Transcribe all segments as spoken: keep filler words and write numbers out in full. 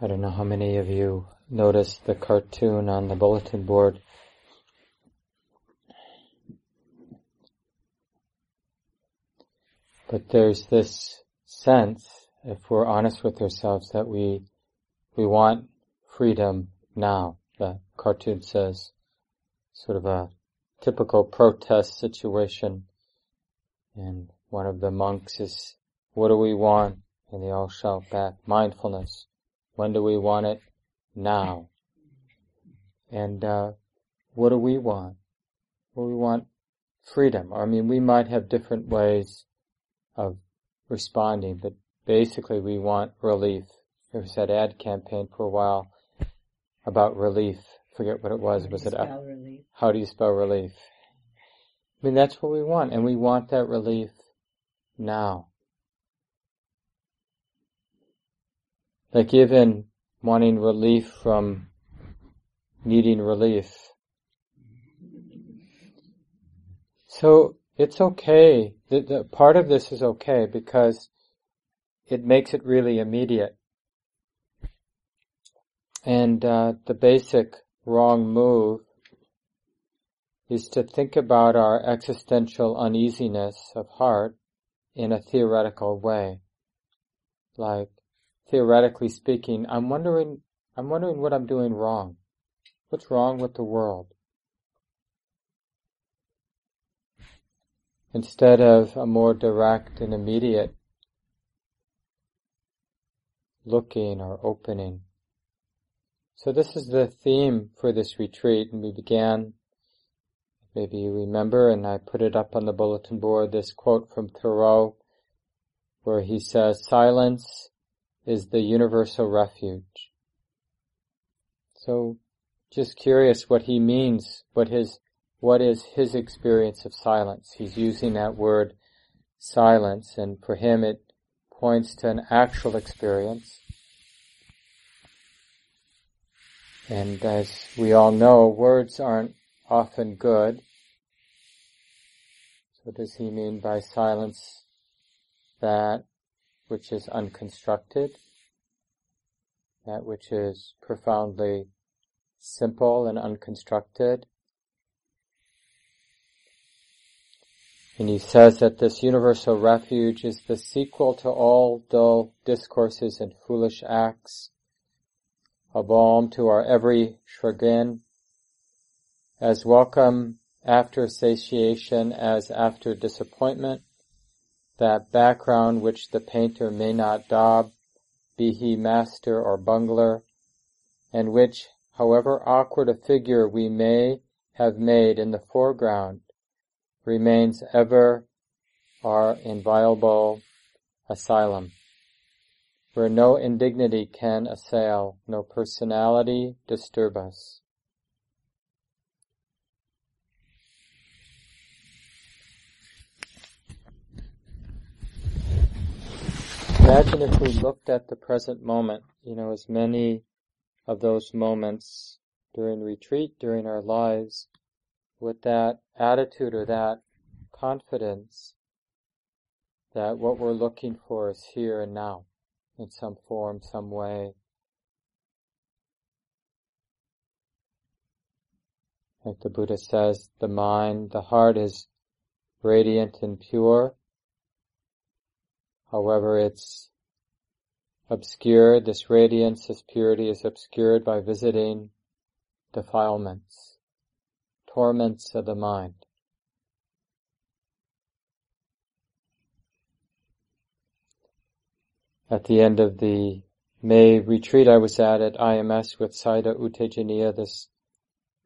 I don't know how many of you noticed the cartoon on the bulletin board. But there's this sense, if we're honest with ourselves, that we we want freedom now. The cartoon says, sort of a typical protest situation, and one of the monks is, what do we want? And they all shout back, mindfulness. When do we want it? Now. And uh what do we want? Well, we want freedom. I mean, we might have different ways of responding, but basically we want relief. There was that ad campaign for a while about relief. Forget what it was. How was it? Spell relief. How do you spell relief? I mean, that's what we want, and we want that relief now. Like even wanting relief from needing relief. So it's okay. The, the part of this is okay because it makes it really immediate. And uh, the basic wrong move is to think about our existential uneasiness of heart in a theoretical way. Like, theoretically speaking, I'm wondering, I'm wondering what I'm doing wrong. What's wrong with the world? Instead of a more direct and immediate looking or opening. So this is the theme for this retreat, and we began, maybe you remember, and I put it up on the bulletin board, this quote from Thoreau, where he says, silence is the universal refuge. So, just curious what he means, what his, what is his experience of silence? He's using that word, silence, and for him it points to an actual experience. And as we all know, words aren't often good. So does he mean by silence that which is unconstructed, that which is profoundly simple and unconstructed? And he says that this universal refuge is the sequel to all dull discourses and foolish acts, a balm to our every chagrin, as welcome after satiation as after disappointment, that background which the painter may not daub, be he master or bungler, and which, however awkward a figure we may have made in the foreground, remains ever our inviolable asylum, where no indignity can assail, no personality disturb us. Imagine if we looked at the present moment, you know, as many of those moments during retreat, during our lives, with that attitude or that confidence that what we're looking for is here and now, in some form, some way. Like the Buddha says, the mind, the heart is radiant and pure. However, it's obscured, this radiance, this purity is obscured by visiting defilements, torments of the mind. At the end of the May retreat I was at at I M S with Sayadaw U Tejaniya, this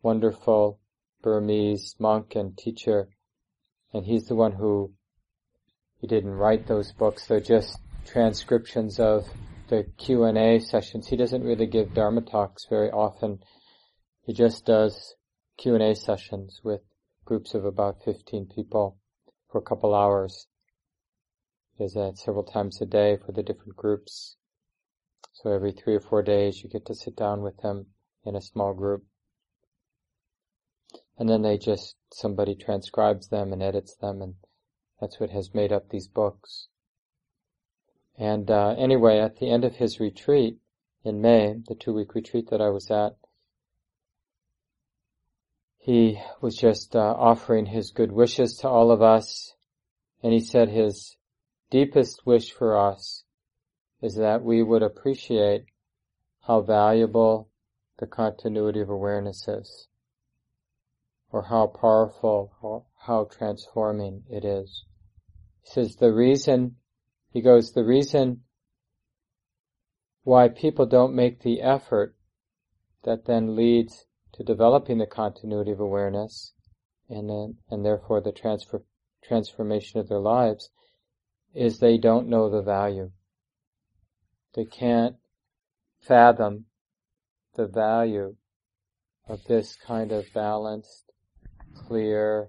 wonderful Burmese monk and teacher, and he's the one who he didn't write those books, they're just transcriptions of the Q and A sessions. He doesn't really give Dharma talks very often. He just does Q and A sessions with groups of about fifteen people for a couple hours. He does that several times a day for the different groups. So every three or four days you get to sit down with them in a small group. And then they just, somebody transcribes them and edits them, and that's what has made up these books. And uh, anyway, at the end of his retreat, in May, the two-week retreat that I was at, he was just uh, offering his good wishes to all of us, and he said his deepest wish for us is that we would appreciate how valuable the continuity of awareness is, or how powerful, or how transforming it is. He says the reason, he goes, the reason why people don't make the effort that then leads to developing the continuity of awareness and then, and therefore the transfer, transformation of their lives is they don't know the value. They can't fathom the value of this kind of balanced, clear,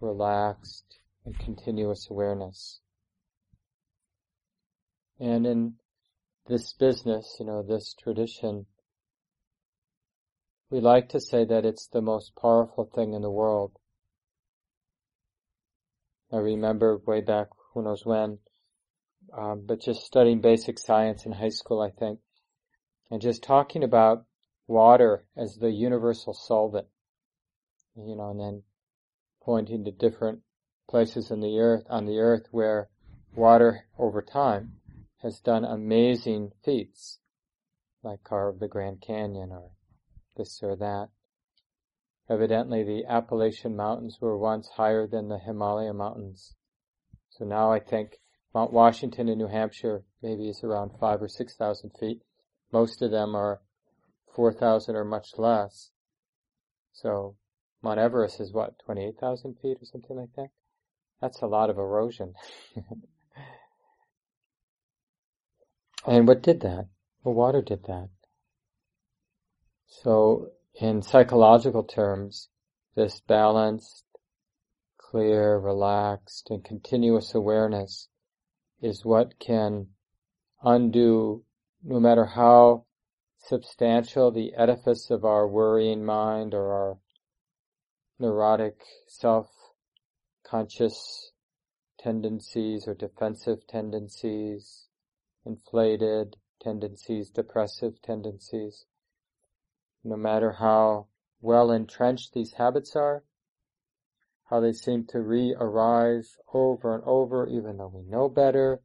relaxed, and continuous awareness. And in this business, you know, this tradition, we like to say that it's the most powerful thing in the world. I remember way back, who knows when, um, but just studying basic science in high school, I think, and just talking about water as the universal solvent, you know, and then pointing to different places in the earth, on the earth where water over time has done amazing feats, like carved the Grand Canyon or this or that. Evidently, the Appalachian Mountains were once higher than the Himalaya Mountains. So now I think Mount Washington in New Hampshire maybe is around five or six thousand feet. Most of them are four thousand or much less. So Mount Everest is what, twenty-eight thousand feet or something like that? That's a lot of erosion. And what did that? Well, water did that. So, in psychological terms, this balanced, clear, relaxed, and continuous awareness is what can undo, no matter how substantial the edifice of our worrying mind or our neurotic self-conscious tendencies or defensive tendencies, inflated tendencies, depressive tendencies, no matter how well entrenched these habits are, how they seem to re-arise over and over, even though we know better,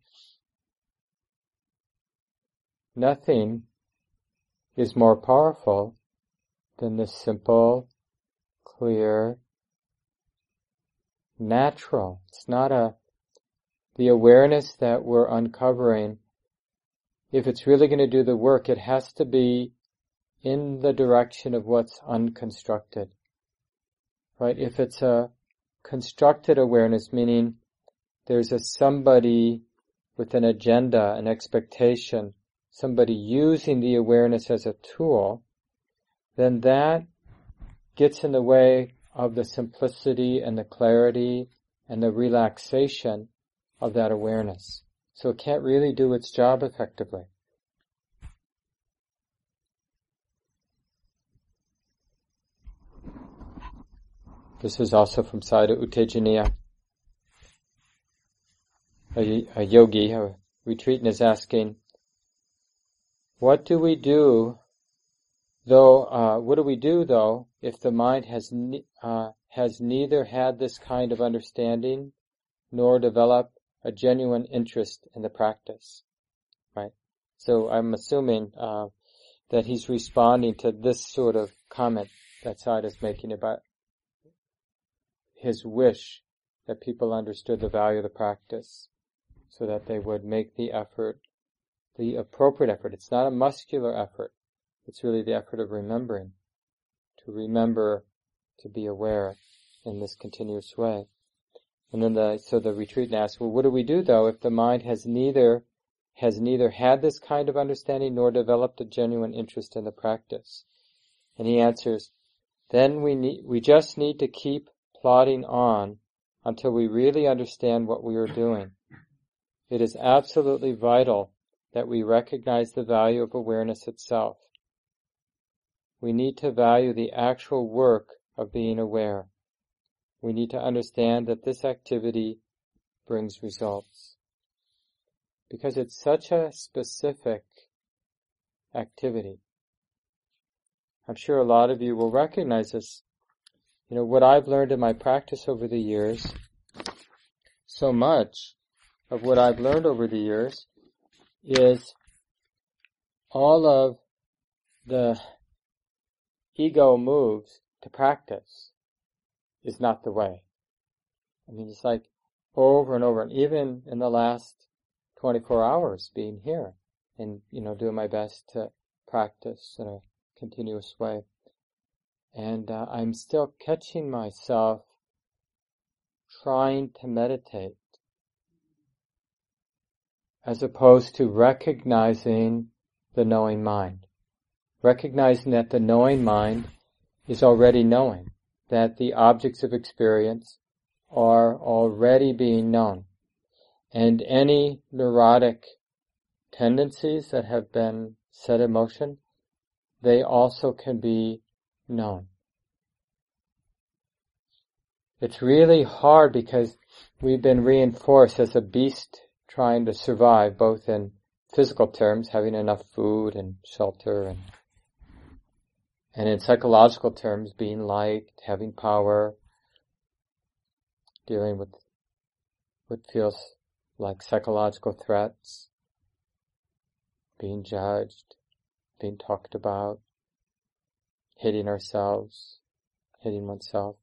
nothing is more powerful than this simple, clear, natural. It's not a, the awareness that we're uncovering, if it's really going to do the work, it has to be in the direction of what's unconstructed, right? If it's a constructed awareness, meaning there's a somebody with an agenda, an expectation, somebody using the awareness as a tool, then that gets in the way of the simplicity and the clarity and the relaxation of that awareness. So it can't really do its job effectively. This is also from Sayadaw U Tejaniya. A, a yogi, a retreatant, is asking, what do we do, though? Uh, what do we do, though, if the mind has ne- uh, has neither had this kind of understanding nor developed a genuine interest in the practice, right? So I'm assuming uh, that he's responding to this sort of comment that Sayadaw is making about his wish that people understood the value of the practice so that they would make the effort, the appropriate effort. It's not a muscular effort. It's really the effort of remembering, to remember, to be aware in this continuous way. And then the, so the retreatant asks, well, what do we do though if the mind has neither, has neither had this kind of understanding nor developed a genuine interest in the practice? And he answers, then we need, we just need to keep plodding on until we really understand what we are doing. It is absolutely vital that we recognize the value of awareness itself. We need to value the actual work of being aware. We need to understand that this activity brings results. Because it's such a specific activity. I'm sure a lot of you will recognize this. You know, what I've learned in my practice over the years, so much of what I've learned over the years is all of the ego moves to practice is not the way. I mean, it's like over and over, and even in the last twenty-four hours being here and, you know, doing my best to practice in a continuous way. And uh, I'm still catching myself trying to meditate as opposed to recognizing the knowing mind. Recognizing that the knowing mind is already knowing, that the objects of experience are already being known. And any neurotic tendencies that have been set in motion, they also can be known. It's really hard because we've been reinforced as a beast trying to survive, both in physical terms, having enough food and shelter, and and in psychological terms, being liked, having power, dealing with what feels like psychological threats, being judged, being talked about, hitting ourselves, hitting oneself.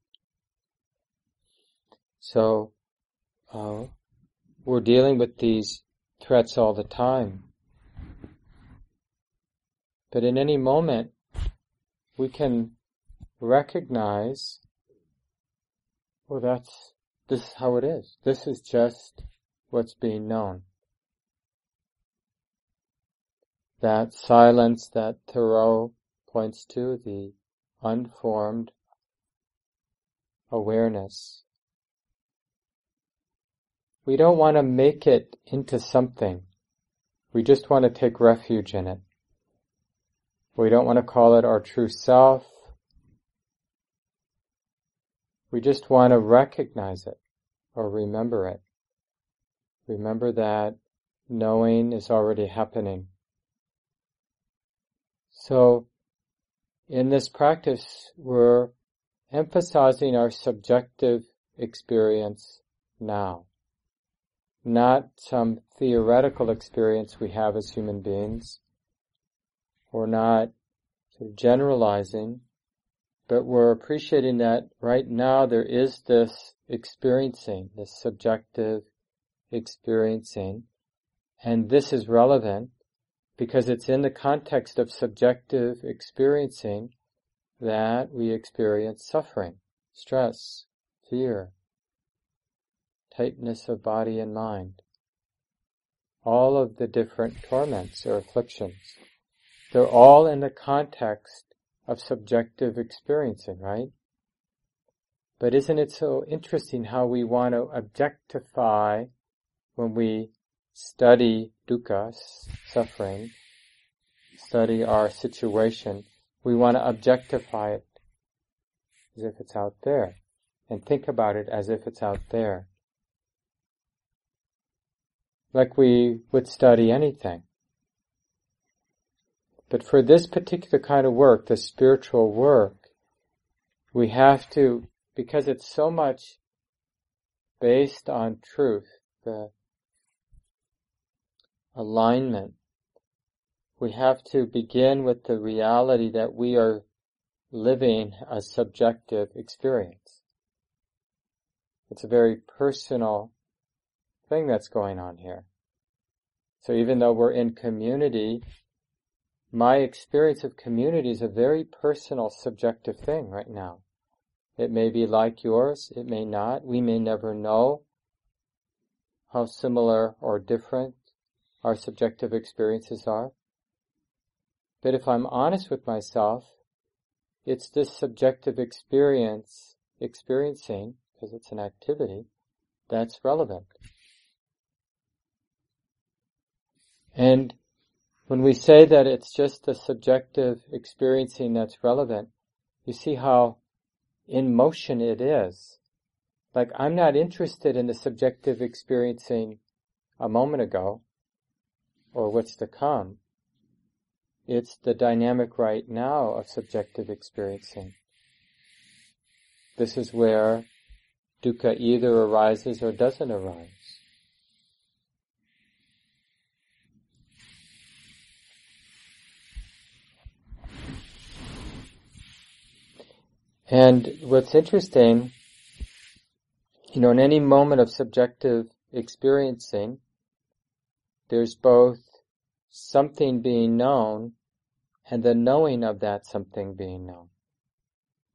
So, uh, we're dealing with these threats all the time. But in any moment, we can recognize, well, that's, this is how it is. This is just what's being known. That silence that Thoreau points to, the unformed awareness. We don't want to make it into something. We just want to take refuge in it. We don't want to call it our true self. We just want to recognize it or remember it. Remember that knowing is already happening. So, in this practice, we're emphasizing our subjective experience now. Not some theoretical experience we have as human beings. We're not sort of generalizing, but we're appreciating that right now there is this experiencing, this subjective experiencing, and this is relevant because it's in the context of subjective experiencing that we experience suffering, stress, fear, tightness of body and mind. All of the different torments or afflictions, they're all in the context of subjective experiencing, right? But isn't it so interesting how we want to objectify when we study dukkha, suffering, study our situation, we want to objectify it as if it's out there and think about it as if it's out there. Like we would study anything. But for this particular kind of work, the spiritual work, we have to, because it's so much based on truth, the alignment, we have to begin with the reality that we are living a subjective experience. It's a very personal thing that's going on here. So even though we're in community, my experience of community is a very personal, subjective thing right now. It may be like yours, it may not. We may never know how similar or different our subjective experiences are. But if I'm honest with myself, it's this subjective experience, experiencing, because it's an activity, that's relevant. And when we say that it's just the subjective experiencing that's relevant, you see how in motion it is. Like, I'm not interested in the subjective experiencing a moment ago or what's to come. It's the dynamic right now of subjective experiencing. This is where dukkha either arises or doesn't arise. And what's interesting, you know, in any moment of subjective experiencing, there's both something being known and the knowing of that something being known.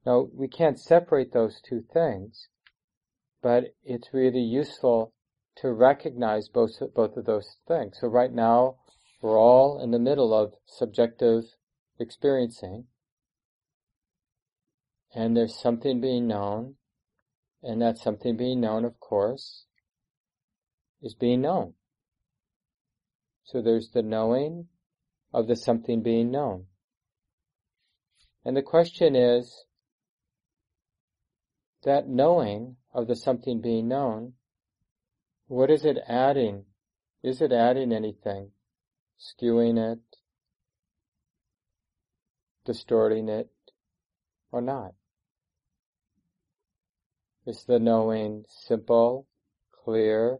Now, we can't separate those two things, but it's really useful to recognize both, both of those things. So right now, we're all in the middle of subjective experiencing, and there's something being known, and that something being known, of course, is being known. So there's the knowing of the something being known. And the question is, that knowing of the something being known, what is it adding? Is it adding anything? Skewing it? Distorting it? Or not? Is the knowing simple, clear,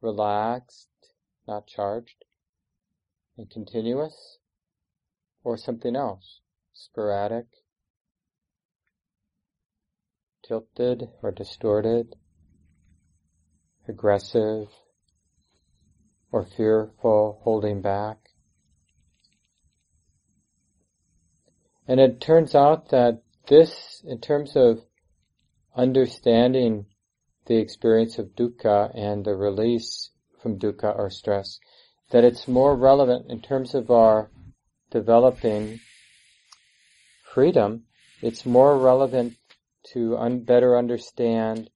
relaxed, not charged, and continuous, or something else, sporadic, tilted or distorted, aggressive, or fearful, holding back? And it turns out that this, in terms of understanding the experience of dukkha and the release from dukkha or stress, that it's more relevant in terms of our developing freedom. It's more relevant to un- better understand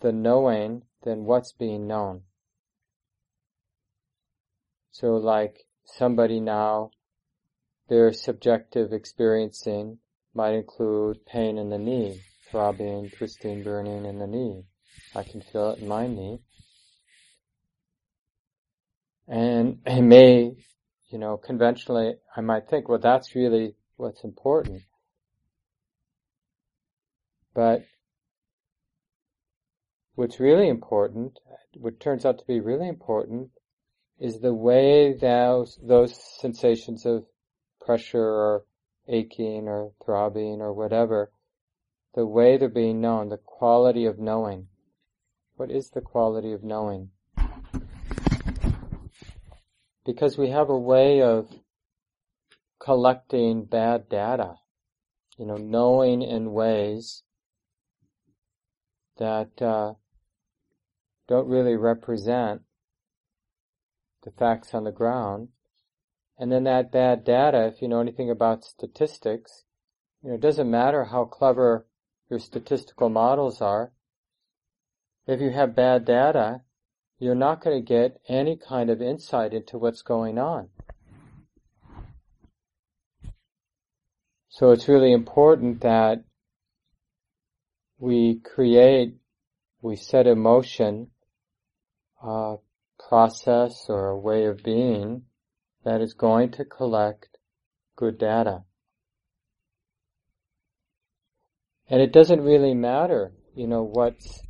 the knowing than what's being known. So like somebody now, their subjective experiencing might include pain in the knee, throbbing, twisting, burning in the knee. I can feel it in my knee. And it may, you know, conventionally, I might think, well, that's really what's important. But what's really important, what turns out to be really important, is the way those, those sensations of pressure or aching or throbbing or whatever, the way they're being known, the quality of knowing. What is the quality of knowing? Because we have a way of collecting bad data, you know, knowing in ways that uh, don't really represent the facts on the ground. And then that bad data, if you know anything about statistics, you know, it doesn't matter how clever your statistical models are. If you have bad data, you're not going to get any kind of insight into what's going on. So it's really important that we create, we set in motion a process or a way of being that is going to collect good data. And it doesn't really matter, you know, what's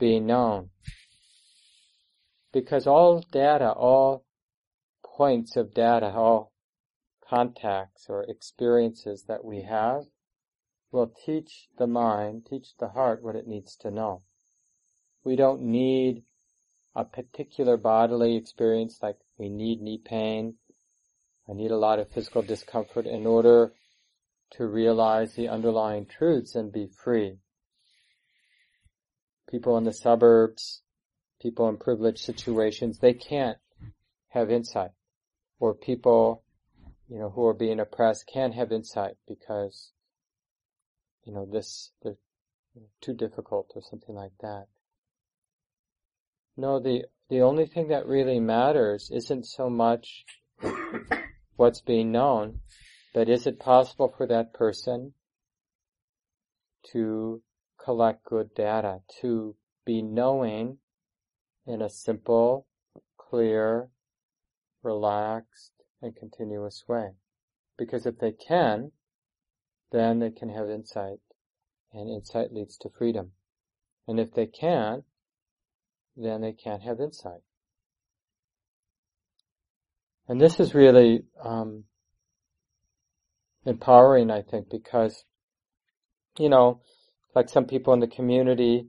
being known. Because all data, all points of data, all contacts or experiences that we have will teach the mind, teach the heart what it needs to know. We don't need a particular bodily experience like we need knee pain, I need a lot of physical discomfort in order to realize the underlying truths and be free. People in the suburbs, people in privileged situations, they can't have insight. Or people, you know, who are being oppressed can have insight because, you know, this, they're too difficult or something like that. No, the, the only thing that really matters isn't so much what's being known, but is it possible for that person to collect good data, to be knowing in a simple, clear, relaxed, and continuous way. Because if they can, then they can have insight, and insight leads to freedom. And if they can't, then they can't have insight. And this is really um, empowering, I think, because, you know, like some people in the community,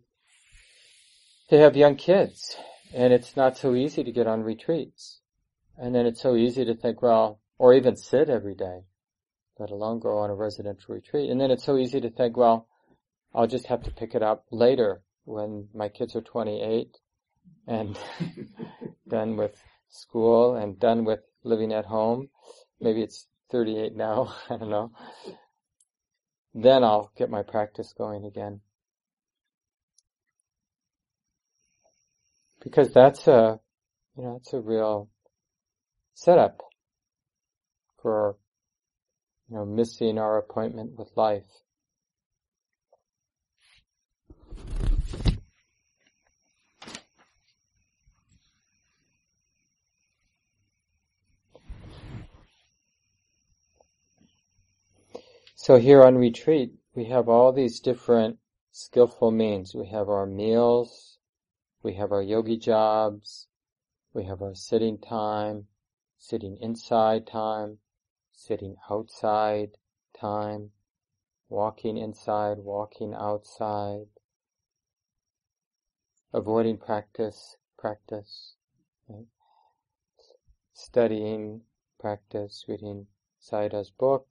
they have young kids, and it's not so easy to get on retreats. And then it's so easy to think, well, or even sit every day, let alone go on a residential retreat. And then it's so easy to think, well, I'll just have to pick it up later when my kids are twenty-eight and done with school and done with living at home. Maybe it's thirty-eight now, I don't know. Then I'll get my practice going again. Because that's a, you know, that's a real setup for, you know, missing our appointment with life. So here on retreat, we have all these different skillful means. We have our meals, we have our yogi jobs, we have our sitting time, sitting inside time, sitting outside time, walking inside, walking outside, avoiding practice, practice, right? Studying, practice, reading Sayadaw's book,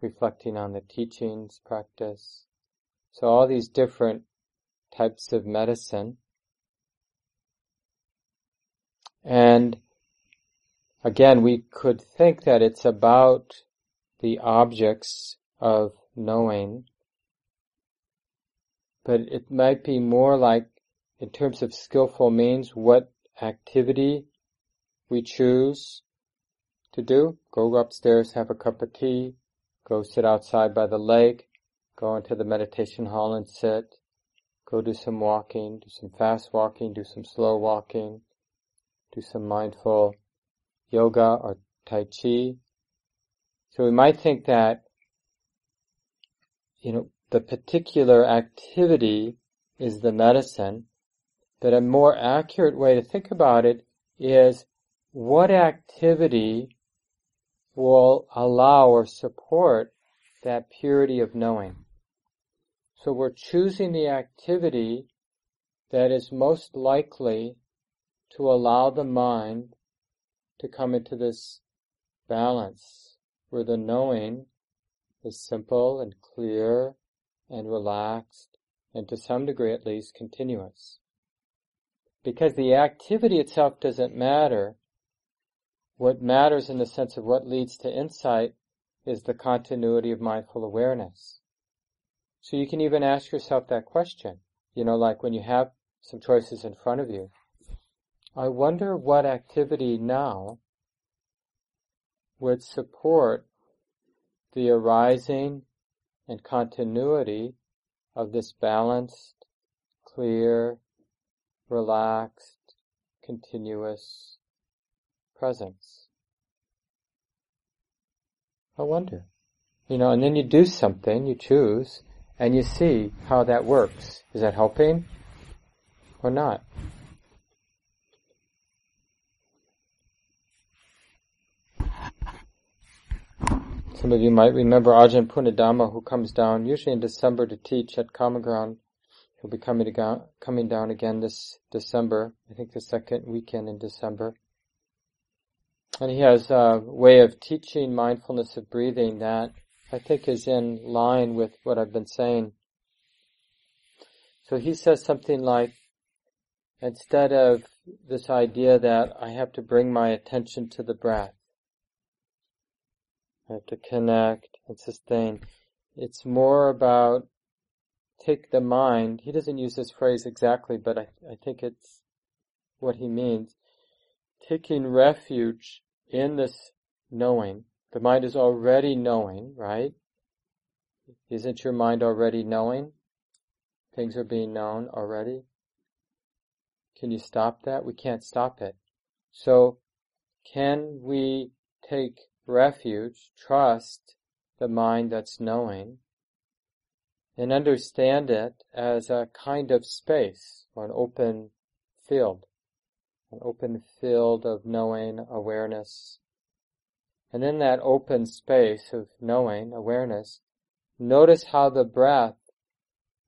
reflecting on the teachings, practice. So all these different types of medicine. And again, we could think that it's about the objects of knowing, but it might be more like, in terms of skillful means, what activity we choose to do. Go upstairs, have a cup of tea. Go sit outside by the lake, go into the meditation hall and sit, go do some walking, do some fast walking, do some slow walking, do some mindful yoga or tai chi. So we might think that, you know, the particular activity is the medicine, but a more accurate way to think about it is what activity will allow or support that purity of knowing. So we're choosing the activity that is most likely to allow the mind to come into this balance where the knowing is simple and clear and relaxed and to some degree at least continuous. Because the activity itself doesn't matter. What matters in the sense of what leads to insight is the continuity of mindful awareness. So you can even ask yourself that question, you know, like when you have some choices in front of you. I wonder what activity now would support the arising and continuity of this balanced, clear, relaxed, continuous presence. I wonder. You know, and then you do something, you choose, and you see how that works. Is that helping or not? Some of you might remember Ajahn Punnadhammo, who comes down usually in December to teach at Common Ground. He'll be coming, to, coming down again this December, I think the second weekend in December. And he has a way of teaching mindfulness of breathing that I think is in line with what I've been saying. So he says something like, instead of this idea that I have to bring my attention to the breath, I have to connect and sustain, it's more about take the mind. He doesn't use this phrase exactly, but I, I think it's what he means. Taking refuge in this knowing. The mind is already knowing, right? Isn't your mind already knowing? Things are being known already. Can you stop that? We can't stop it. So Can we take refuge, trust the mind that's knowing, and understand it as a kind of space or an open field, an open field of knowing, awareness? And in that open space of knowing, awareness, notice how the breath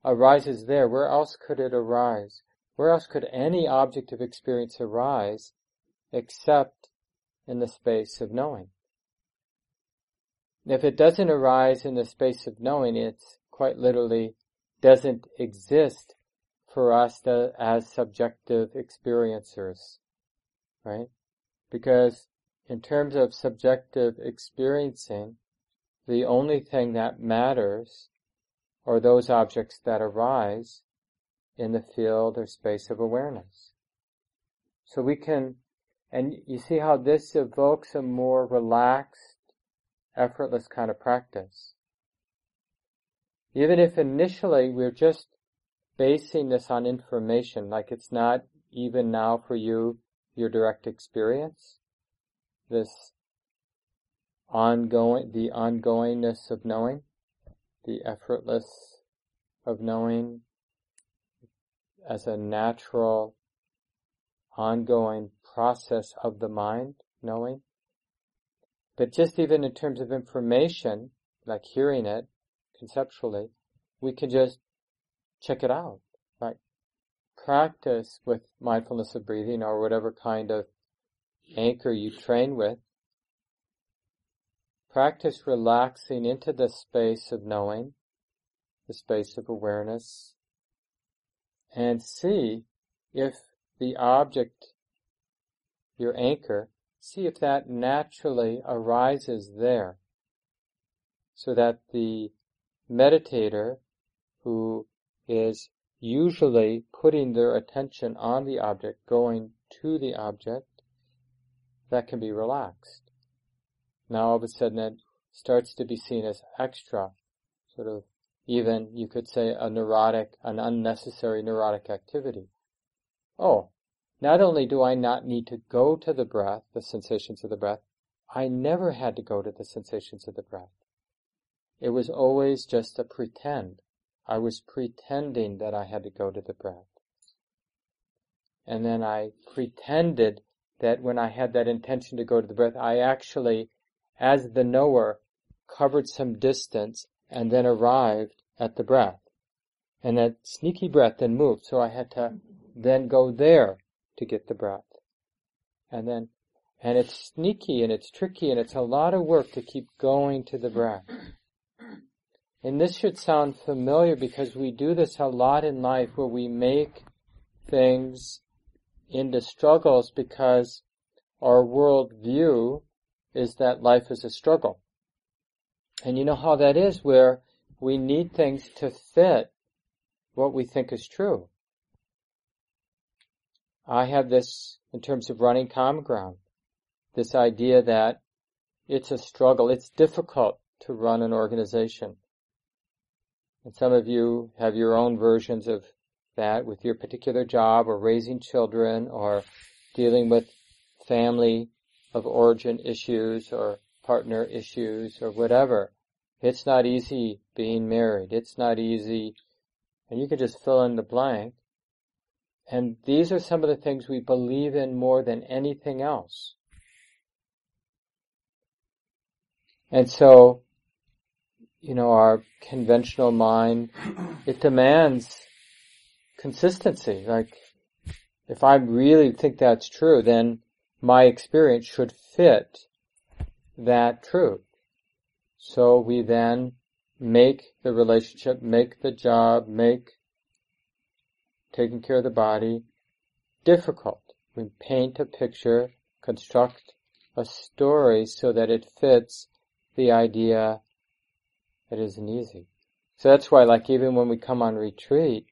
arises there. Where else could it arise? Where else could any object of experience arise except in the space of knowing? If it doesn't arise in the space of knowing, it quite literally doesn't exist for us to, as subjective experiencers, right? Because in terms of subjective experiencing, the only thing that matters are those objects that arise in the field or space of awareness. So we can, and you see how this evokes a more relaxed, effortless kind of practice. Even if initially we're just basing this on information, like it's not even now for you, your direct experience, this ongoing, the ongoingness of knowing, the effortless of knowing as a natural, ongoing process of the mind, knowing. But just even in terms of information, like hearing it conceptually, we can just check it out, right? Practice with mindfulness of breathing or whatever kind of anchor you train with. Practice relaxing into the space of knowing, the space of awareness, and see if the object, your anchor, see if that naturally arises there, so that the meditator who is usually putting their attention on the object, going to the object, that can be relaxed. Now all of a sudden it starts to be seen as extra, sort of even, you could say, a neurotic, an unnecessary neurotic activity. Oh, not only do I not need to go to the breath, the sensations of the breath, I never had to go to the sensations of the breath. It was always just a pretend. I was pretending that I had to go to the breath. And then I pretended that when I had that intention to go to the breath, I actually, as the knower, covered some distance and then arrived at the breath. And that sneaky breath then moved, so I had to then go there to get the breath. And then, and it's sneaky and it's tricky and it's a lot of work to keep going to the breath. And this should sound familiar because we do this a lot in life where we make things into struggles because our world view is that life is a struggle. And you know how that is, where we need things to fit what we think is true. I have this, in terms of running Common Ground, this idea that it's a struggle, it's difficult to run an organization. And some of you have your own versions of that with your particular job or raising children or dealing with family of origin issues or partner issues or whatever. It's not easy being married. It's not easy. And you can just fill in the blank. And these are some of the things we believe in more than anything else. And so, you know, our conventional mind, it demands consistency. Like, if I really think that's true, then my experience should fit that truth. So we then make the relationship, make the job, make taking care of the body difficult. We paint a picture, construct a story so that it fits the idea that isn't easy. So that's why, like, even when we come on retreat,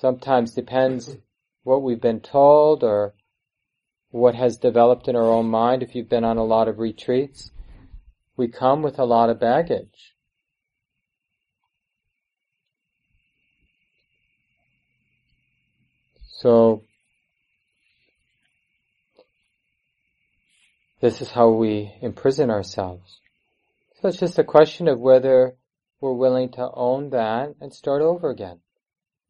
sometimes depends what we've been told or what has developed in our own mind. If you've been on a lot of retreats, we come with a lot of baggage. So, This is how we imprison ourselves. So it's just a question of whether we're willing to own that and start over again.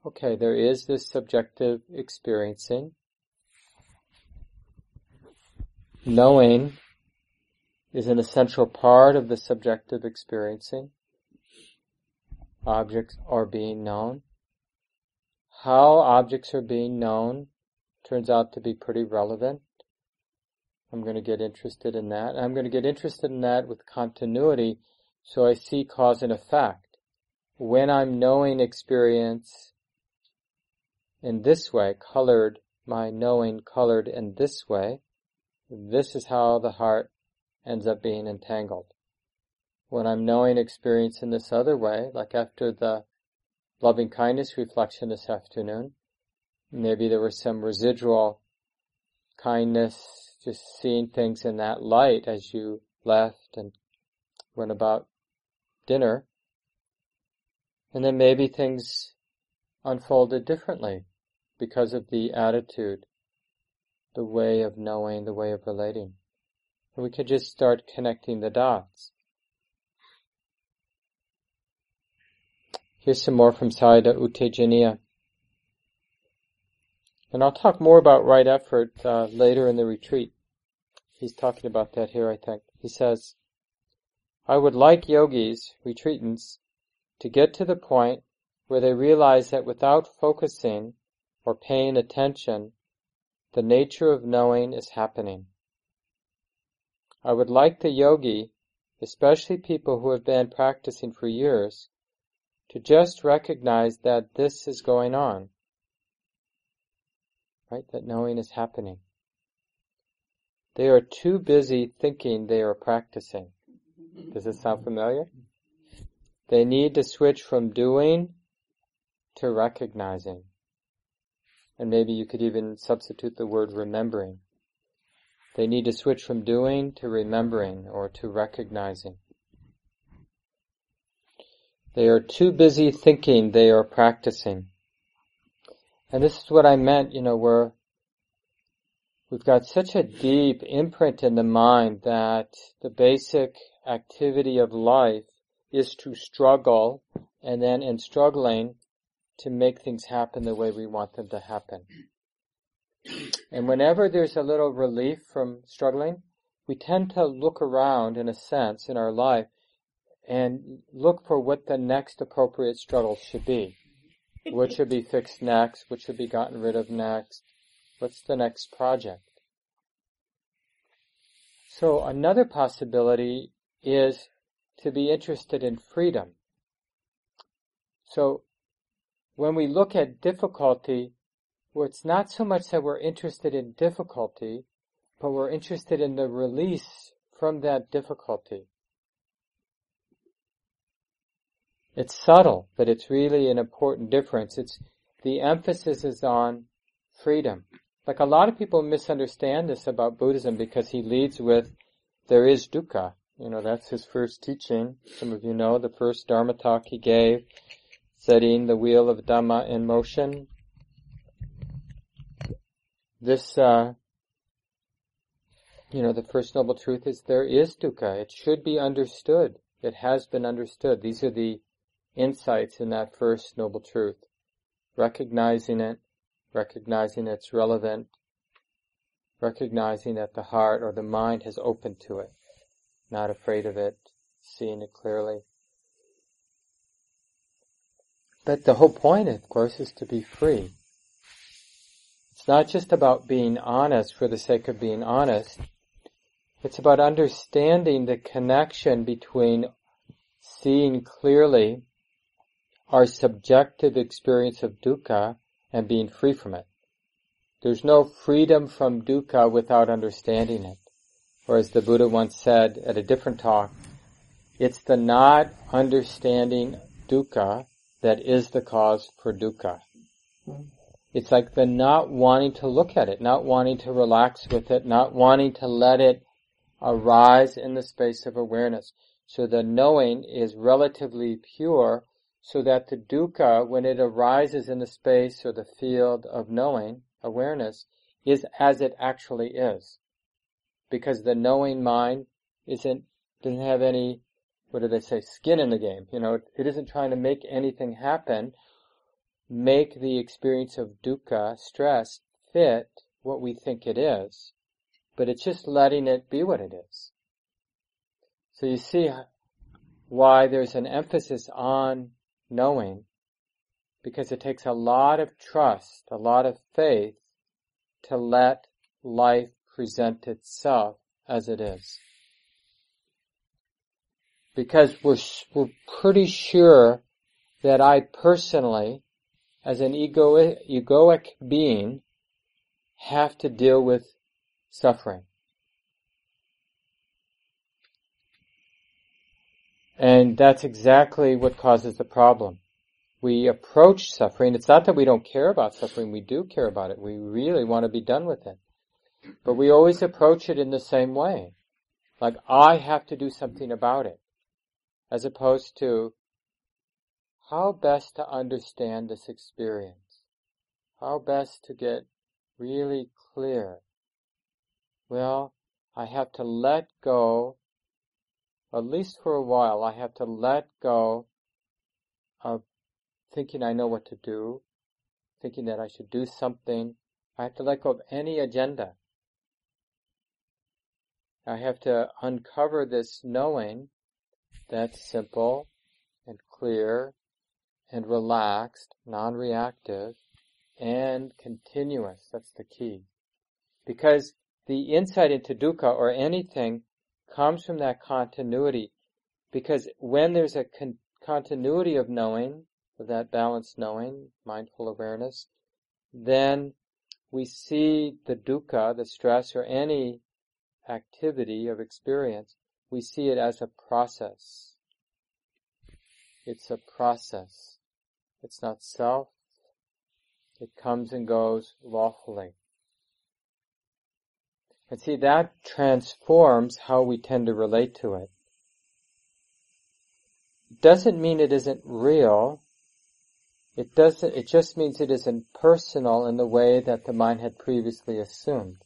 Okay, there is this subjective experiencing. Knowing is an essential part of the subjective experiencing. Objects are being known. How objects are being known turns out to be pretty relevant. I'm going to get interested in that. I'm going to get interested in that with continuity, so I see cause and effect. When I'm knowing experience in this way, colored, my knowing colored in this way, this is how the heart ends up being entangled. When I'm knowing experience in this other way, like after the loving kindness reflection this afternoon, maybe there was some residual kindness, just seeing things in that light as you left and went about dinner. And then maybe things unfolded differently because of the attitude, the way of knowing, the way of relating. And we could just start connecting the dots. Here's some more from Sayadaw U Tejaniya. And I'll talk more about right effort uh, later in the retreat. He's talking about that here, I think. He says, I would like yogis, retreatants, to get to the point where they realize that without focusing or paying attention, the nature of knowing is happening. I would like the yogi, especially people who have been practicing for years, to just recognize that this is going on, right? That knowing is happening. They are too busy thinking they are practicing. Does this sound familiar? They need to switch from doing to recognizing. And maybe you could even substitute the word remembering. They need to switch from doing to remembering or to recognizing. They are too busy thinking they are practicing. And this is what I meant, you know, where we've got such a deep imprint in the mind that the basic activity of life is to struggle, and then in struggling, to make things happen the way we want them to happen. And whenever there's a little relief from struggling, we tend to look around, in a sense, in our life, and look for what the next appropriate struggle should be. What should be fixed next? What should be gotten rid of next? What's the next project? So another possibility is to be interested in freedom. So when we look at difficulty, well, it's not so much that we're interested in difficulty, but we're interested in the release from that difficulty. It's subtle, but it's really an important difference. It's the emphasis is on freedom. Like a lot of people misunderstand this about Buddhism because he leads with, there is dukkha. You know, that's his first teaching. Some of you know the first Dharma talk he gave, setting the wheel of Dhamma in motion. This, uh, you know, the first noble truth is there is dukkha. It should be understood. It has been understood. These are the insights in that first noble truth, recognizing it, recognizing it's relevant, recognizing that the heart or the mind has opened to it, not afraid of it, seeing it clearly. But the whole point, of course, is to be free. It's not just about being honest for the sake of being honest. It's about understanding the connection between seeing clearly our subjective experience of dukkha and being free from it. There's no freedom from dukkha without understanding it. Or as the Buddha once said at a different talk, it's the not understanding dukkha that is the cause for dukkha. It's like the not wanting to look at it, not wanting to relax with it, not wanting to let it arise in the space of awareness. So the knowing is relatively pure, so that the dukkha, when it arises in the space or the field of knowing, awareness, is as it actually is. because the knowing mind isn't, doesn't have any, what do they say, skin in the game. You know, it, it isn't trying to make anything happen, make the experience of dukkha, stress, fit what we think it is, but it's just letting it be what it is. So you see why there's an emphasis on knowing, because it takes a lot of trust, a lot of faith, to let life present itself as it is. Because we're, we're pretty sure that I personally, as an ego, egoic being, have to deal with suffering. And that's exactly what causes the problem. We approach suffering. It's not that we don't care about suffering. We do care about it. We really want to be done with it. But we always approach it in the same way. Like, I have to do something about it. As opposed to, how best to understand this experience? How best to get really clear? Well, I have to let go, at least for a while, I have to let go of thinking I know what to do, thinking that I should do something. I have to let go of any agenda. I have to uncover this knowing that's simple and clear and relaxed, non-reactive, and continuous. That's the key. Because the insight into dukkha or anything comes from that continuity. Because when there's a con- continuity of knowing, of that balanced knowing, mindful awareness, then we see the dukkha, the stress, or any activity of experience, we see it as a process. It's a process. It's not self. It comes and goes lawfully. And see, that transforms how we tend to relate to it. It doesn't mean it isn't real. It doesn't, it just means it isn't personal in the way that the mind had previously assumed.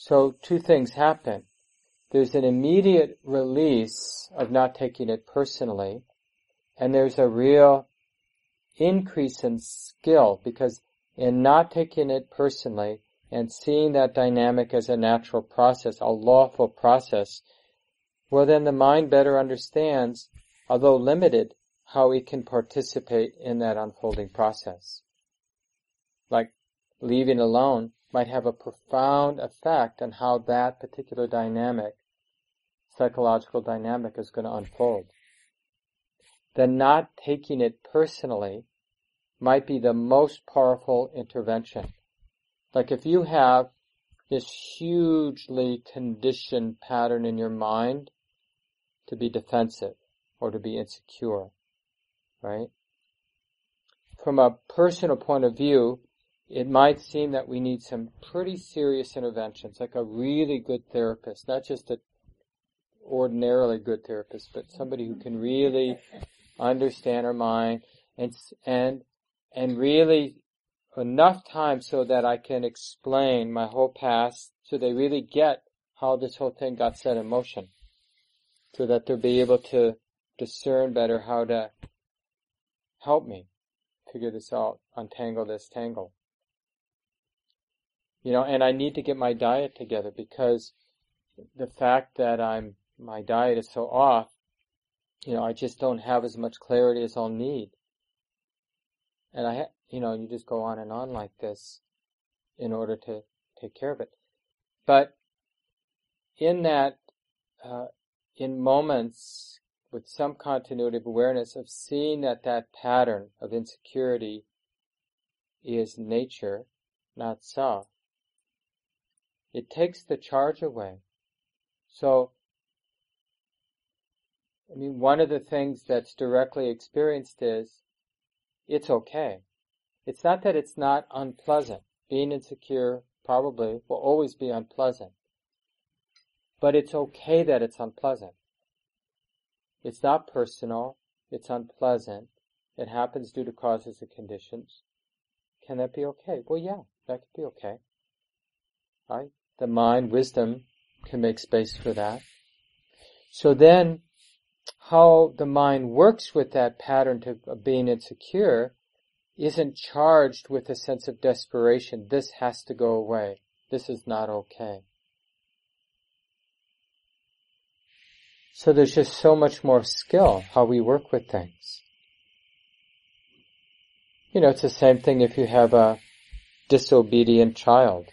So two things happen. There's an immediate release of not taking it personally, and there's a real increase in skill, because in not taking it personally and seeing that dynamic as a natural process, a lawful process, well then the mind better understands, although limited, how it can participate in that unfolding process. Like leaving alone might have a profound effect on how that particular dynamic, psychological dynamic, is going to unfold. The not taking it personally might be the most powerful intervention. Like if you have this hugely conditioned pattern in your mind to be defensive or to be insecure, right? From a personal point of view, it might seem that we need some pretty serious interventions, like a really good therapist, not just an ordinarily good therapist, but somebody who can really understand our mind and and and really enough time so that I can explain my whole past so they really get how this whole thing got set in motion, so that they'll be able to discern better how to help me figure this out, untangle this tangle. You know, and I need to get my diet together, because the fact that I'm, my diet is so off, you know, I just don't have as much clarity as I'll need. And I, ha- you know, you just go on and on like this in order to take care of it. But in that, uh, in moments with some continuity of awareness of seeing that that pattern of insecurity is nature, not self, it takes the charge away. So, I mean, one of the things that's directly experienced is, it's okay. It's not that it's not unpleasant. Being insecure probably will always be unpleasant. But it's okay that it's unpleasant. It's not personal. It's unpleasant. It happens due to causes and conditions. Can that be okay? Well, yeah, that could be okay. right? The mind, wisdom, can make space for that. So then, how the mind works with that pattern to, of being insecure isn't charged with a sense of desperation. This has to go away. This is not okay. So there's just so much more skill how we work with things. You know, it's the same thing if you have a disobedient child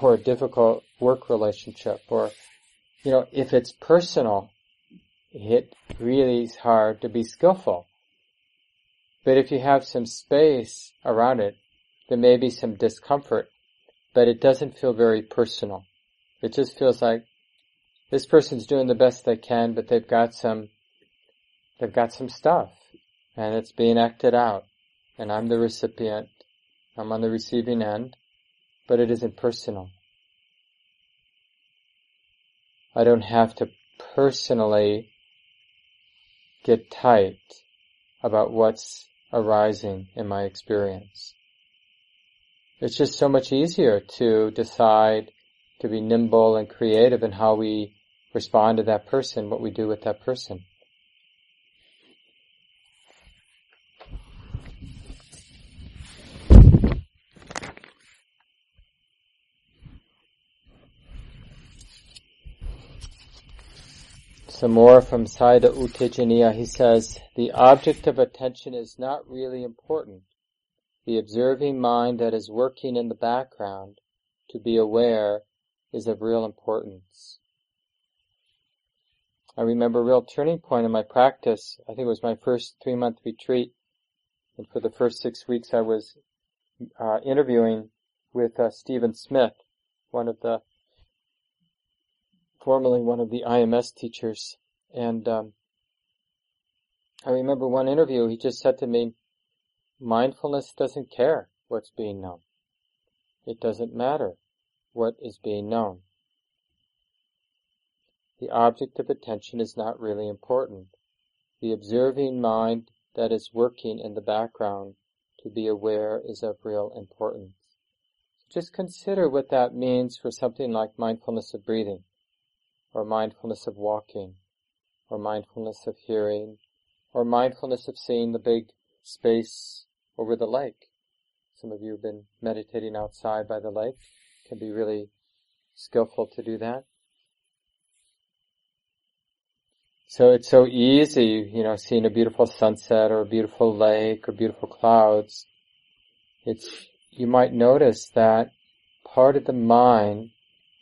or a difficult work relationship, or, you know, if it's personal, it really is hard to be skillful. But if you have some space around it, there may be some discomfort, but it doesn't feel very personal. It just feels like this person's doing the best they can, but they've got some, they've got some stuff, and it's being acted out, and I'm the recipient, I'm on the receiving end, but it isn't personal. I don't have to personally get tight about what's arising in my experience. It's just so much easier to decide to be nimble and creative in how we respond to that person, what we do with that person. Some more from Sayadaw U Tejaniya. He says, the object of attention is not really important. The observing mind that is working in the background to be aware is of real importance. I remember a real turning point in my practice. I think it was my first three-month retreat. And for the first six weeks I was uh, interviewing with uh, Stephen Smith, one of the formerly one of the I M S teachers, and um, I remember one interview, he just said to me, mindfulness doesn't care what's being known. It doesn't matter what is being known. The object of attention is not really important. The observing mind that is working in the background to be aware is of real importance. So just consider what that means for something like mindfulness of breathing, or mindfulness of walking, or mindfulness of hearing, or mindfulness of seeing the big space over the lake. Some of you have been meditating outside by the lake. It can be really skillful to do that. So it's so easy, you know, seeing a beautiful sunset, or a beautiful lake, or beautiful clouds. It's, you might notice that part of the mind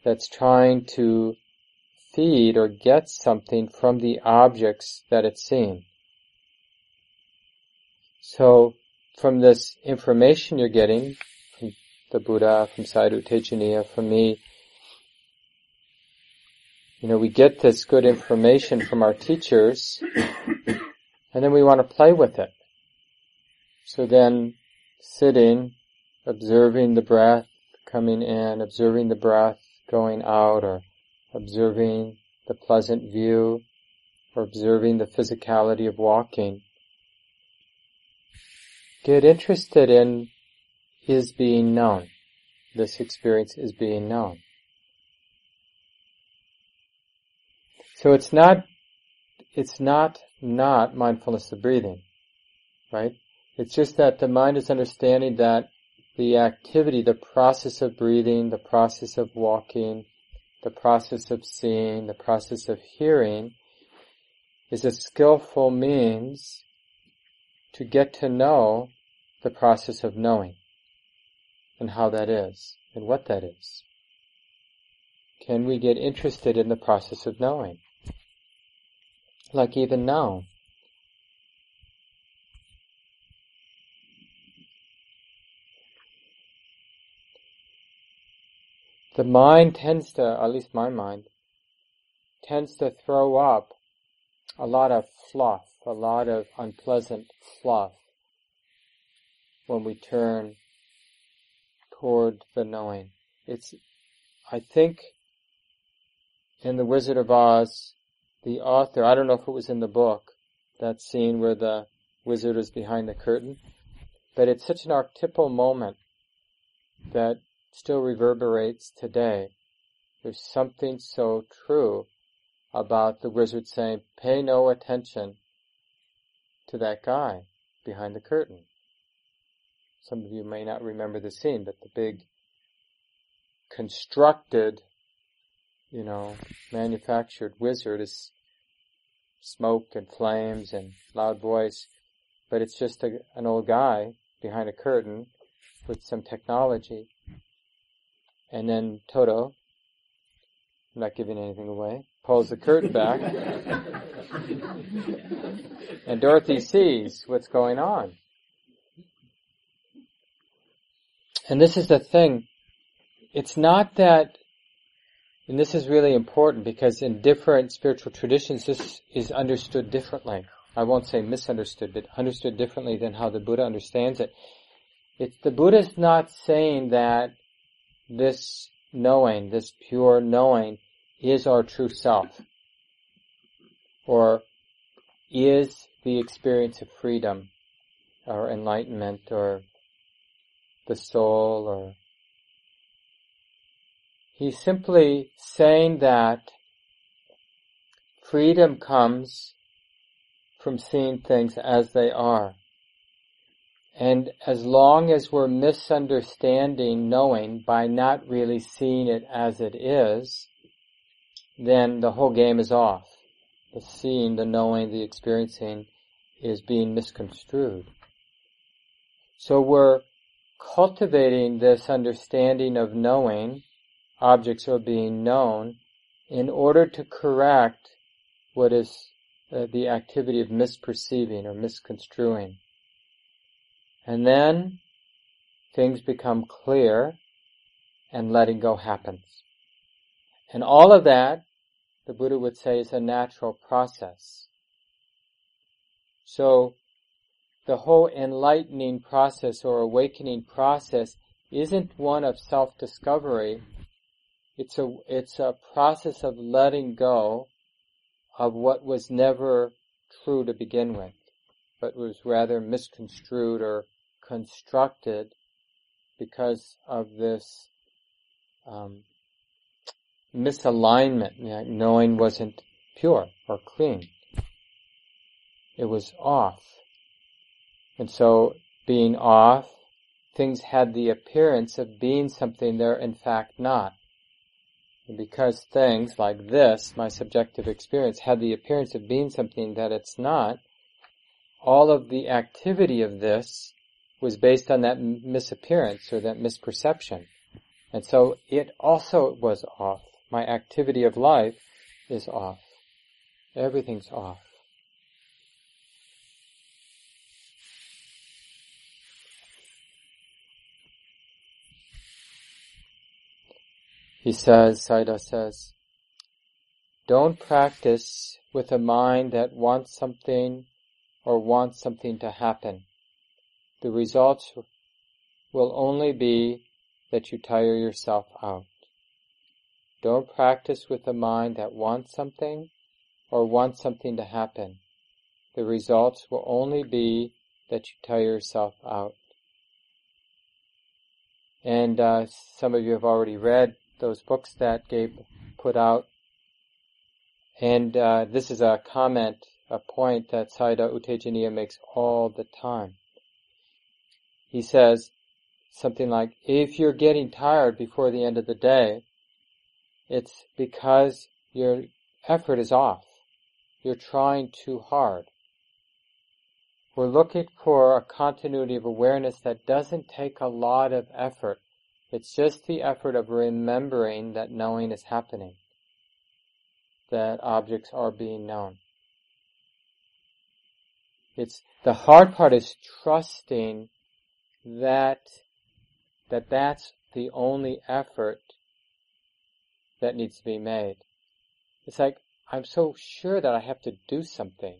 that's trying to feed or get something from the objects that it's seeing. So, from this information you're getting, from the Buddha, from Sayadaw U Tejaniya, from me, you know, we get this good information from our teachers, and then we want to play with it. So then, sitting, observing the breath coming in, observing the breath going out, or observing the pleasant view, or observing the physicality of walking. Get interested in is being known. This experience is being known. So it's not, it's not not mindfulness of breathing, right? It's just that the mind is understanding that the activity, the process of breathing, the process of walking, the process of seeing, the process of hearing is a skillful means to get to know the process of knowing and how that is and what that is. Can we get interested in the process of knowing? Like even now. The mind tends to, at least my mind, tends to throw up a lot of fluff, a lot of unpleasant fluff when we turn toward the knowing. It's, I think, in The Wizard of Oz, the author, I don't know if it was in the book, that scene where the wizard is behind the curtain, but it's such an archetypal moment that still reverberates today. There's something so true about the wizard saying, pay no attention to that guy behind the curtain. Some of you may not remember the scene, but the big constructed, you know, manufactured wizard is smoke and flames and loud voice, but it's just a, an old guy behind a curtain with some technology. And then Toto, I'm not giving anything away, pulls the curtain back, and Dorothy sees what's going on. And this is the thing, it's not that, and this is really important because in different spiritual traditions this is understood differently. I won't say misunderstood, but understood differently than how the Buddha understands it. It's, the Buddha's not saying that this knowing, this pure knowing, is our true self, or is the experience of freedom, or enlightenment, or the soul, or... He's simply saying that freedom comes from seeing things as they are. And as long as we're misunderstanding knowing by not really seeing it as it is, then the whole game is off. The seeing, the knowing, the experiencing is being misconstrued. So we're cultivating this understanding of knowing, objects are being known, in order to correct what is Uh, the activity of misperceiving or misconstruing. And then things become clear and letting go happens. And all of that, the Buddha would say, is a natural process. So the whole enlightening process or awakening process isn't one of self-discovery. It's a, it's a process of letting go of what was never true to begin with, but was rather misconstrued or constructed because of this um, misalignment. You know, knowing wasn't pure or clean. It was off. And so, being off, things had the appearance of being something they're in fact not. Because things like this, my subjective experience, had the appearance of being something that it's not, all of the activity of this was based on that misappearance or that misperception. And so it also was off. My activity of life is off. Everything's off. He says, Sayadaw says, don't practice with a mind that wants something or wants something to happen. The results will only be that you tire yourself out. Don't practice with a mind that wants something or wants something to happen. The results will only be that you tire yourself out. And uh, some of you have already read those books that Gabe put out. And uh, this is a comment, a point that Sayadaw U Tejaniya makes all the time. He says something like, if you're getting tired before the end of the day, it's because your effort is off. You're trying too hard. We're looking for a continuity of awareness that doesn't take a lot of effort. It's just the effort of remembering that knowing is happening, that objects are being known. It's, the hard part is trusting that, that that's the only effort that needs to be made. It's like, I'm so sure that I have to do something.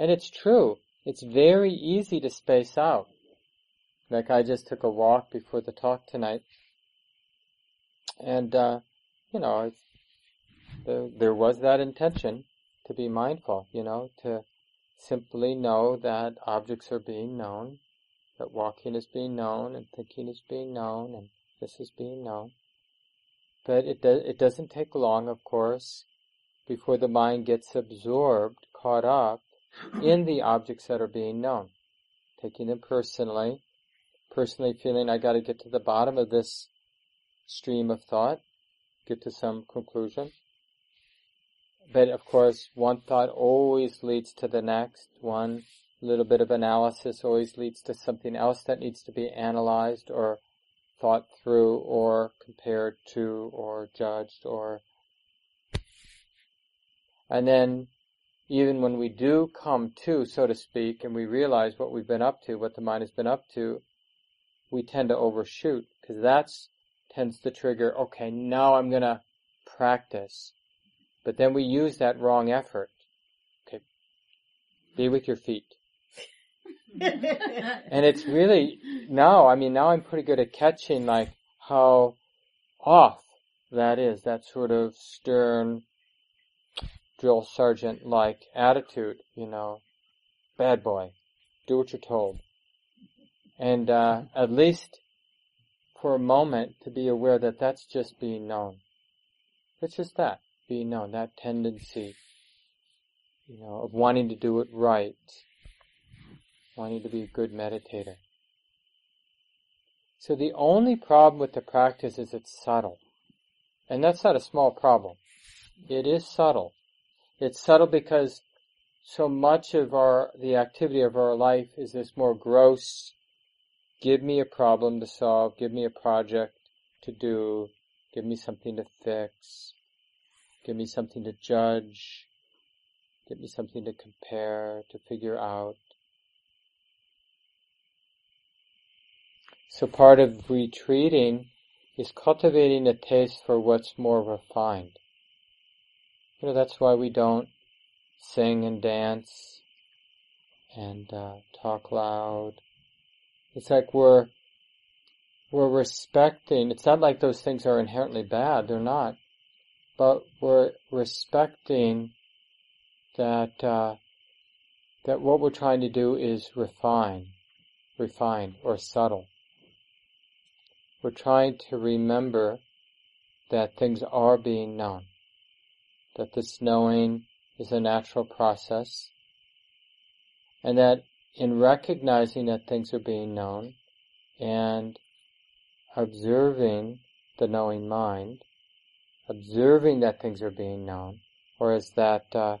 And it's true. It's very easy to space out. Like, I just took a walk before the talk tonight, and, uh, you know, there, there was that intention to be mindful, you know, to simply know that objects are being known, that walking is being known and thinking is being known and this is being known. But it, do, it doesn't take long, of course, before the mind gets absorbed, caught up in the objects that are being known, taking them personally, personally feeling I got to get to the bottom of this stream of thought, get to some conclusion. But of course, one thought always leads to the next. One little bit of analysis always leads to something else that needs to be analyzed or thought through or compared to or judged or... And then, even when we do come to, so to speak, and we realize what we've been up to, what the mind has been up to, we tend to overshoot, because that tends to trigger, okay, now I'm going to practice. But then we use that wrong effort. Okay, be with your feet. And it's really, now, I mean, now I'm pretty good at catching, like, how off that is, that sort of stern... drill sergeant-like attitude, you know, bad boy, do what you're told. And uh at least for a moment to be aware that that's just being known. It's just that, being known, that tendency, you know, of wanting to do it right, wanting to be a good meditator. So the only problem with the practice is it's subtle. And that's not a small problem. It is subtle. It's subtle because so much of our, the activity of our life is this more gross, give me a problem to solve, give me a project to do, give me something to fix, give me something to judge, give me something to compare, to figure out. So part of retreating is cultivating a taste for what's more refined. You know, that's why we don't sing and dance and uh, talk loud. It's like we're we're respecting. It's not like those things are inherently bad. They're not. But we're respecting that uh, that what we're trying to do is refine, refined or subtle. We're trying to remember that things are being known. That this knowing is a natural process, and that in recognizing that things are being known and observing the knowing mind, observing that things are being known, or as that uh,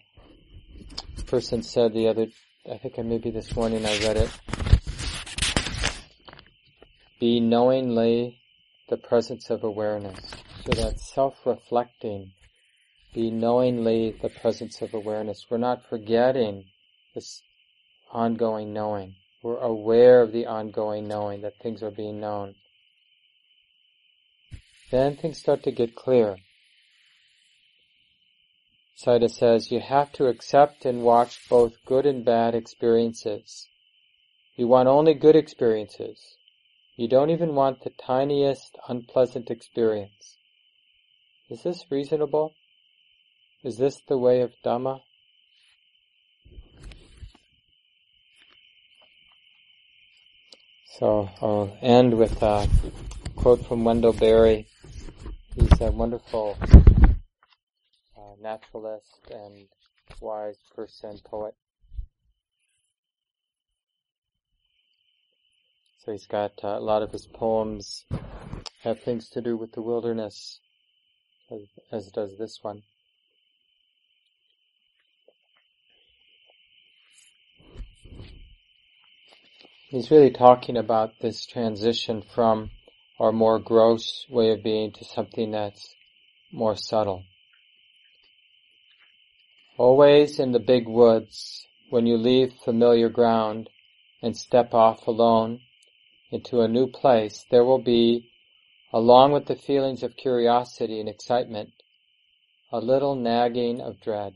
person said the other, I think maybe this morning I read it, be knowingly the presence of awareness. So that self-reflecting, be knowingly the presence of awareness. We're not forgetting this ongoing knowing. We're aware of the ongoing knowing, that things are being known. Then things start to get clear. Sayadaw says, you have to accept and watch both good and bad experiences. You want only good experiences. You don't even want the tiniest unpleasant experience. Is this reasonable? Is this the way of Dhamma? So I'll end with a quote from Wendell Berry. He's a wonderful uh, naturalist and wise person, poet. So he's got uh, a lot of his poems have things to do with the wilderness, as, as does this one. He's really talking about this transition from our more gross way of being to something that's more subtle. Always in the big woods, when you leave familiar ground and step off alone into a new place, there will be, along with the feelings of curiosity and excitement, a little nagging of dread.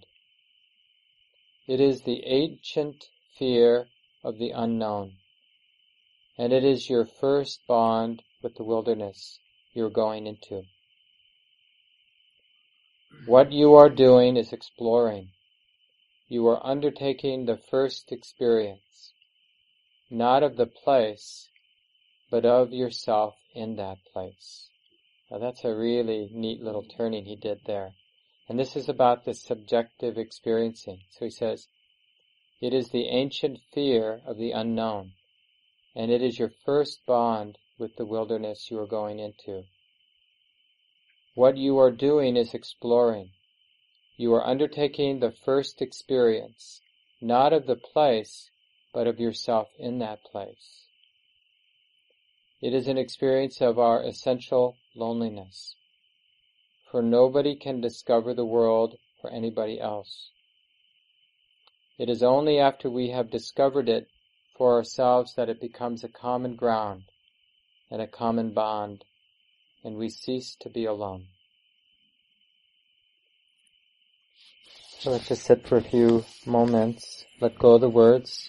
It is the ancient fear of the unknown. And it is your first bond with the wilderness you're going into. What you are doing is exploring. You are undertaking the first experience. not of the place, but of yourself in that place. Now that's a really neat little turning he did there. And this is about the subjective experiencing. So he says, it is the ancient fear of the unknown, and it is your first bond with the wilderness you are going into. What you are doing is exploring. You are undertaking the first experience, not of the place, but of yourself in that place. It is an experience of our essential loneliness, for nobody can discover the world for anybody else. It is only after we have discovered it for ourselves that it becomes a common ground and a common bond, and we cease to be alone. So let's just sit for a few moments, let go of the words.